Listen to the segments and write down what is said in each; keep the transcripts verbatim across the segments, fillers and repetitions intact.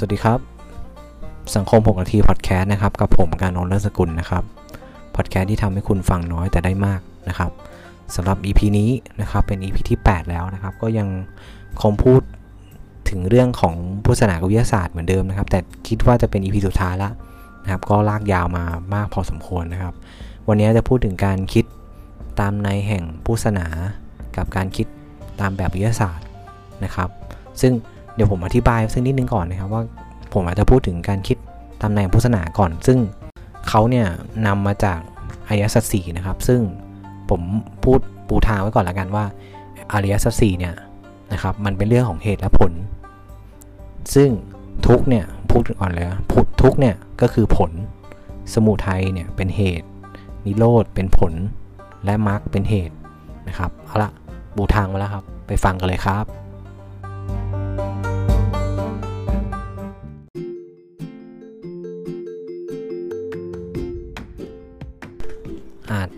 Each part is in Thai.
สวัสดีครับสังคมหกนาทีพอดแคสต์นะครับกับผมการนนท์ เลิศสกุลนะครับพอดแคสต์ที่ทำให้คุณฟังน้อยแต่ได้มากนะครับสำหรับ อี พี นี้นะครับเป็น อี พี ที่แปดแล้วนะครับก็ยังคงพูดถึงเรื่องของพุทธศาสนากับวิทยาศาสตร์เหมือนเดิมนะครับแต่คิดว่าจะเป็น อี พี สุดท้ายละนะครับก็ลากยาวมามากพอสมควรนะครับวันนี้จะพูดถึงการคิดตามในแห่งพุทธศาสนากับการคิดตามแบบวิทยาศาสตร์นะครับซึ่งเดี๋ยวผมอธิบายซึ่งนิดนึงก่อนนะครับว่าผมอาจจะพูดถึงการคิดตามในพุทธศาสนาก่อนซึ่งเขาเนี่ยนำมาจากอริยสัจสี่นะครับซึ่งผมพูดปูทางไว้ก่อนละกันว่าอริยสัจสี่เนี่ยนะครับมันเป็นเรื่องของเหตุและผลซึ่งทุกข์เนี่ยพูดก่อนเลยพูดทุกข์เนี่ยก็คือผลสมุทัยเนี่ยเป็นเหตุนิโรธเป็นผลและมรรคเป็นเหตุนะครับเอาละปูทางมาแล้วครับไปฟังกันเลยครับ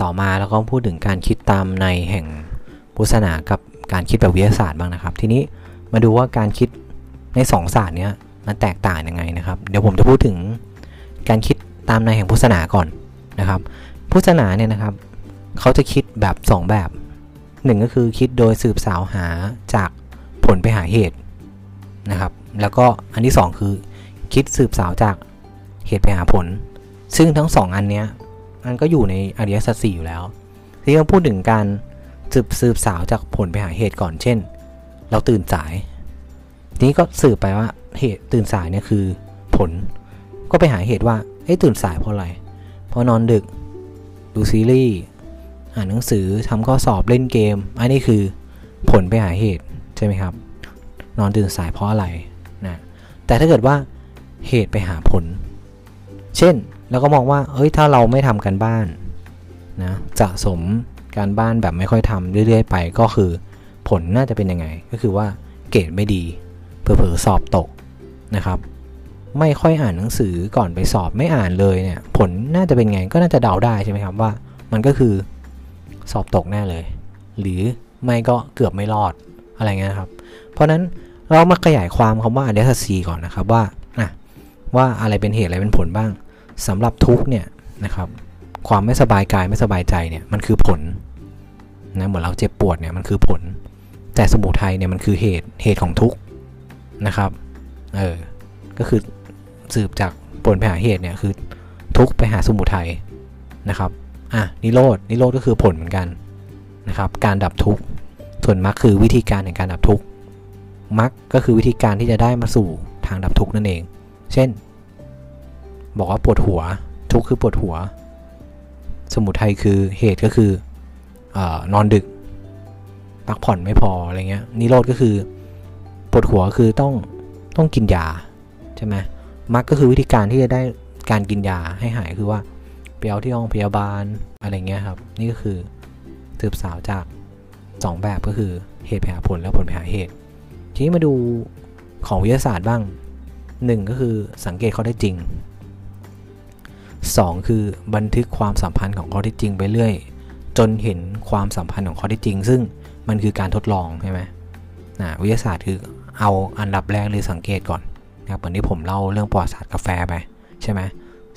ต่อมาแล้วก็พูดถึงการคิดตามในแห่งพุทธศาสนากับการคิดแบบวิทยาศาสตร์บ้างนะครับทีนี้มาดูว่าการคิดในสองศาสตร์เนี้ยมันแตกต่างยังไงนะครับเดี๋ยวผมจะพูดถึงการคิดตามในแห่งพุทธศาสนาก่อนนะครับพุทธศาสนาเนี่ยนะครับเขาจะคิดแบบสองแบบหนึ่งก็คือคิดโดยสืบสาวหาจากผลไปหาเหตุนะครับแล้วก็อันที่สองคือคิดสืบสาวจากเหตุไปหาผลซึ่งทั้งสองอันเนี้ยมันก็อยู่ในอริยสัจสี่อยู่แล้วที่เราพูดถึงการสืบสืบสาวจากผลไปหาเหตุก่อนเช่นเราตื่นสายทีนี้ก็สืบไปว่าเหตุตื่นสายเนี่ยคือผลก็ไปหาเหตุว่าเอ้ยตื่นสายเพราะอะไรเพราะนอนดึกดูซีรีส์อ่านหนังสือทำข้อสอบเล่นเกมอันนี้คือผลไปหาเหตุใช่ไหมครับนอนตื่นสายเพราะอะไรนะแต่ถ้าเกิดว่าเหตุไปหาผลเช่นแล้วก็มองว่าเอ้ยถ้าเราไม่ทำกันบ้านนะสะสมการบ้านแบบไม่ค่อยทำเรื่อยๆไปก็คือผลน่าจะเป็นยังไงก็คือว่าเกรดไม่ดีเผลอๆสอบตกนะครับไม่ค่อยอ่านหนังสือก่อนไปสอบไม่อ่านเลยเนี่ยผลน่าจะเป็นไงก็น่าจะเดาได้ใช่ไหมครับว่ามันก็คือสอบตกแน่เลยหรือไม่ก็เกือบไม่รอดอะไรเงี้ยครับเพราะนั้นเรามาขยายความคำว่าอริยสัจสี่ก่อนนะครับว่าอ่ะว่าอะไรเป็นเหตุอะไรเป็นผลบ้างสำหรับทุกเนี่ยนะครับความไม่สบายกายไม่สบายใจเนี่ยมันคือผลนะเหมือนเราเจ็บปวดเนี่ยมันคือผลแต่สมุทัยเนี่ยมันคือเหตุเหตุของทุกนะครับเออก็คือสืบจากผลไปหาเหตุเนี่ยคือทุกไปหาสมุทัยนะครับอ่ะนิโรธนิโรธก็คือผลเหมือนกันนะครับการดับทุกข์ส่วนมรรคคือวิธีการแห่งการดับทุกข์มรรคก็คือวิธีการที่จะได้มาสู่ทางดับทุกข์นั่นเองเช่นบอกว่าปวดหัวทุกข์คือปวดหัวสมุทัยคือเหตุก็คือเอ่อนอนดึกพักผ่อนไม่พออะไรเงี้ยนิโรธก็คือปวดหัวคือต้องต้องกินยาใช่ไหมมรรคก็คือวิธีการที่จะได้การกินยาให้หายคือว่าไปเอาที่โรงพยาบาลอะไรเงี้ยครับนี่ก็คือสืบสาวจากสองแบบก็คือเหตุไปหาผลและผลไปหาเหตุทีนี้มาดูของวิทยาศาสตร์บ้างหนึ่งก็คือสังเกตข้อเท็จจริงสองคือบันทึกความสัมพันธ์ของข้อเท็จจริงไปเรื่อยจนเห็นความสัมพันธ์ของข้อเท็จจริงซึ่งมันคือการทดลองใช่ไหมนะวิทยาศาสตร์คือเอาอันดับแรกเลยสังเกตก่อนนะครับเหมือนที่ผมเล่าเรื่องประวัติศาสตร์กาแฟไปใช่ไหม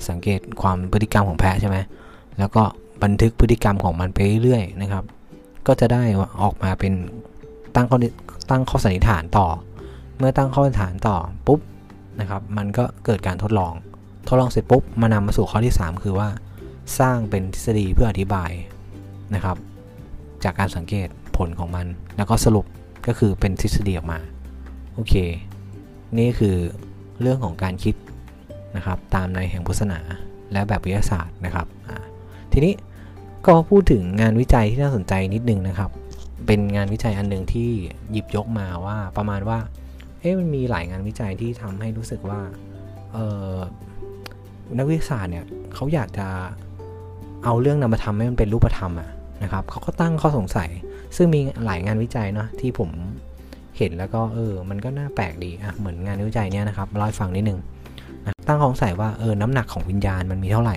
สังเกตความพฤติกรรมของแพะใช่ไหมแล้วก็บันทึกพฤติกรรมของมันไปเรื่อยนะครับก็จะได้ออกมาเป็นตั้งข้อตั้งข้อสันนิษฐานต่อเมื่อตั้งข้อสันนิษฐานต่อปุ๊บนะครับมันก็เกิดการทดลองทดลองเสร็จปุ๊บมานำมาสู่ข้อที่สามคือว่าสร้างเป็นทฤษฎีเพื่ออธิบายนะครับจากการสังเกตผลของมันแล้วก็สรุปก็คือเป็นทฤษฎีออกมาโอเคนี่คือเรื่องของการคิดนะครับตามในแห่งพุทธศาสนาและแบบวิทยาศาสตร์นะครับทีนี้ก็พูดถึงงานวิจัยที่น่าสนใจนิดนึงนะครับเป็นงานวิจัยอันนึงที่หยิบยกมาว่าประมาณว่าเอ๊ะมันมีหลายงานวิจัยที่ทำให้รู้สึกว่าเออนักวิทยาศาสตร์เนี่ยเขาอยากจะเอาเรื่องนำมาทำให้มันเป็นรูปธรรมอ่ะนะครับเขาก็ตั้งข้อสงสัยซึ่งมีหลายงานวิจัยเนาะที่ผมเห็นแล้วก็เออมันก็น่าแปลกดีอ่ะเหมือนงานวิจัยเนี่ยนะครับเล่าให้ฟังนิดนึงนะตั้งข้อสงสัยว่าเออน้ำหนักของวิญญาณมันมีเท่าไหร่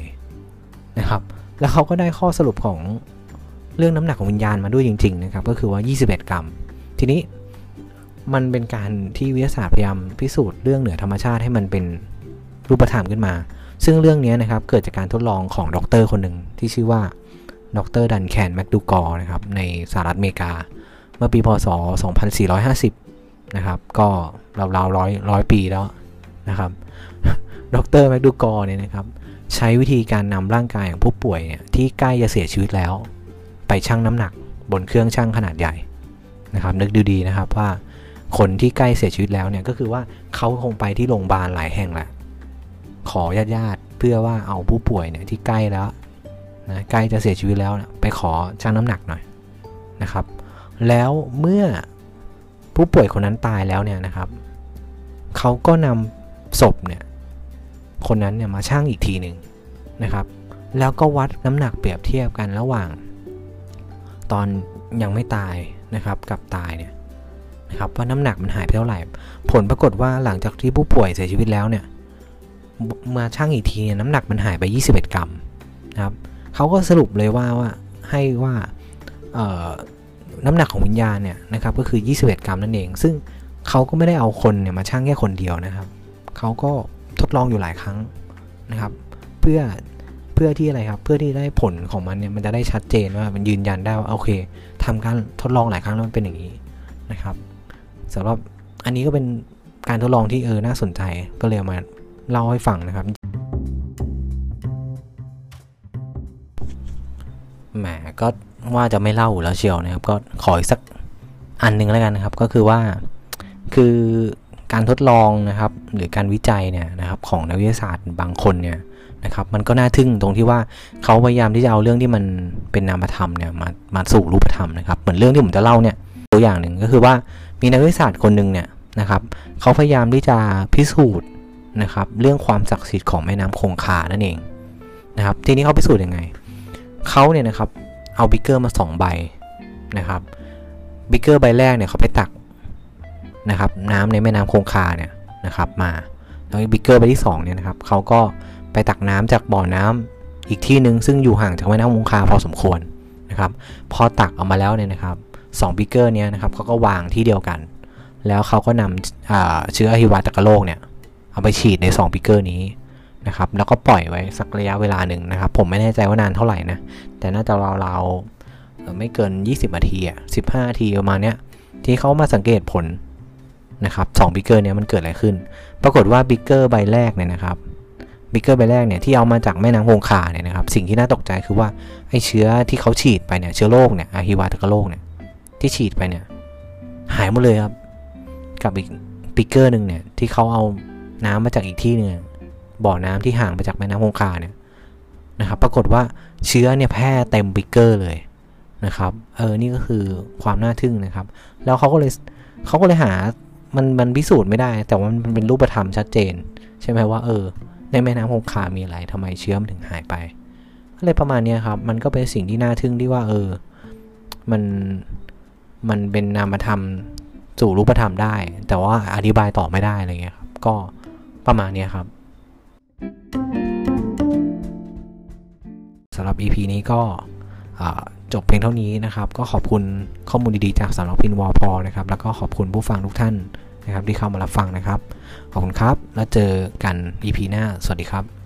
นะครับแล้วเขาก็ได้ข้อสรุปของเรื่องน้ำหนักของวิญญาณมาด้วยจริงๆนะครับก็คือว่ายี่สิบเอ็ดกรัมทีนี้ มันเป็นการที่วิทยาศาสตร์พยายามพิสูจน์เรื่องเหนือธรรมชาติให้มันเป็นรูปธรรมขึ้นมาซึ่งเรื่องนี้นะครับเกิดจากการทดลองของด็อกเตอร์คนหนึ่งที่ชื่อว่าด็อกเตอร์ดันแคนแมคดูกอร์นะครับในสหรัฐอเมริกาเมื่อปีพ.ศ.สองพันสี่ร้อยห้าสิบนะครับก็ราวๆร้อยร้อยปีแล้วนะครับด็อกเตอร์แมคดูกอร์เนี่ยนะครับใช้วิธีการนำร่างกายของผู้ป่วยเนี่ยที่ใกล้จะเสียชีวิตแล้วไปชั่งน้ำหนักบนเครื่องชั่งขนาดใหญ่นะครับนึกดูดีนะครับว่าคนที่ใกล้เสียชีวิตแล้วเนี่ยก็คือว่าเขาคงไปที่โรงพยาบาลหลายแห่งแหละขอญาติญาติเพื่อว่าเอาผู้ป่วยเนี่ยที่ใกล้แล้วนะใกล้จะเสียชีวิตแล้วนะไปขอชั่งน้ำหนักหน่อยนะครับแล้วเมื่อผู้ป่วยคนนั้นตายแล้วเนี่ยนะครับเขาก็นำศพเนี่ยคนนั้นเนี่ยมาชั่งอีกทีหนึ่งนะครับแล้วก็วัดน้ำหนักเปรียบเทียบกันระหว่างตอนยังไม่ตายนะครับกับตายเนี่ยนะครับว่าน้ำหนักมันหายไปเท่าไหร่ผลปรากฏว่าหลังจากที่ผู้ป่วยเสียชีวิตแล้วเนี่ยมาชั่งอีกทีเนี่ยน้ำหนักมันหายไปยี่สิบเอ็ดกรัมนะครับเขาก็สรุปเลยว่าว่าให้ว่าน้ำหนักของวิญญาณเนี่ยนะครับก็คือยี่สิบเอ็ดกรัมนั่นเองซึ่งเขาก็ไม่ได้เอาคนเนี่ยมาชั่งแค่คนเดียวนะครับเขาก็ทดลองอยู่หลายครั้งนะครับเพื่อเพื่อที่อะไรครับเพื่อที่ได้ผลของมันเนี่ยมันจะได้ชัดเจนว่ามันยืนยันได้ว่าโอเคทำการทดลองหลายครั้งแล้วมันเป็นอย่างนี้นะครับสำหรับอันนี้ก็เป็นการทดลองที่เออน่าสนใจก็เลยมาเล่าให้ฟังนะครับแหมก็ว่าจะไม่เล่าแล้วเชียวนะครับก็ขออีกสักอันนึงแล้วกันนะครับก็คือว่าคือการทดลองนะครับหรือการวิจัยเนี่ยนะครับของนักวิทยาศาสตร์บางคนเนี่ยนะครับมันก็น่าทึ่งตรงที่ว่าเขาพยายามที่จะเอาเรื่องที่มันเป็นนามธรรมเนี่ยมามาสู่รูปธรรมนะครับเหมือนเรื่องที่ผมจะเล่าเนี่ยตัวอย่างหนึ่งก็คือว่ามีนักวิทยาศาสตร์คนหนึ่งเนี่ยนะครับเขาพยายามที่จะพิสูจน์นะครับเรื่องความศักดิ์สิทธิ์ของแม่น้ำคงคานั่นเองนะครับทีนี้เขาพิสูจน์ยังไงเขาเนี่ยนะครับเอาบิ๊กเกอร์มาสองใบนะครับบิ๊กเกอร์ใบแรกเนี่ยเขาไปตักนะครับน้ำในแม่น้ำคงคาเนี่ยนะครับมาแล้วบิ๊กเกอร์ใบที่สองเนี่ยนะครับเขาก็ไปตักน้ำจากบ่อน้ำอีกที่นึงซึ่งอยู่ห่างจากแม่น้ำคงคาพอสมควรนะครับพอตักออกมาแล้วเนี่ยนะครับสองบิ๊กเกอร์เนี่ยนะครับเขาก็วางที่เดียวกันแล้วเขาก็นำเชื้ออหิวาตกโรคเนี่ยเอาไปฉีดในสองบิ๊กเกอร์นี้นะครับแล้วก็ปล่อยไว้สักระยะเวลาหนึ่งนะครับผมไม่แน่ใจว่านานเท่าไหร่นะแต่น่าจะราวๆไม่เกินยี่สิบนาทีอ่ะสิบห้านาทีประมาณเนี้ยที่เขามาสังเกตผลนะครับสองบิ๊กเกอร์เนี่ยมันเกิดอะไรขึ้นปรากฏว่าบิ๊กเกอร์ใบแรกเนี่ยนะครับบิ๊กเกอร์ใบแรกเนี่ยที่เอามาจากแม่น้ำคงคาเนี่ยนะครับสิ่งที่น่าตกใจคือว่าไอ้เชื้อที่เขาฉีดไปเนี่ยเชื้อโรคเนี่ยอหิวาตกโรคเนี่ยที่ฉีดไปเนี่ยหายหมดเลยครับกับอีกบิ๊กเกอร์นึงเนี่ยที่เขาเอาน้ำมาจากอีกที่นึงบ่อน้ำที่ห่างไปจากแม่น้ำคงคาเนี่ยนะครับปรากฏว่าเชื้อเนี่ยแพร่เต็มบิ๊กเกอร์เลยนะครับเออนี่ก็คือความน่าทึ่งนะครับแล้วเขาก็เลยเขาก็เลยหามันมันพิสูจน์ไม่ได้แต่ว่ามันเป็นรูปธรรมชัดเจนใช่ไหมว่าเออในแม่น้ำคงคามีอะไรทำไมเชื้อมันถึงหายไปอะไรประมาณนี้ครับมันก็เป็นสิ่งที่น่าทึ่งที่ว่าเออมันมันเป็นนามธรรมสู่รูปธรรมได้แต่ว่าอธิบายต่อไม่ได้อะไรเงี้ยครับก็ประมาณนี้ครับสำหรับ อี พี นี้ก็จบเพียงเท่านี้นะครับก็ขอบคุณข้อมูลดีๆจากสำนักพิมพ์วพ.นะครับแล้วก็ขอบคุณผู้ฟังทุกท่านนะครับที่เข้ามารับฟังนะครับขอบคุณครับแล้วเจอกัน อี พี หน้าสวัสดีครับ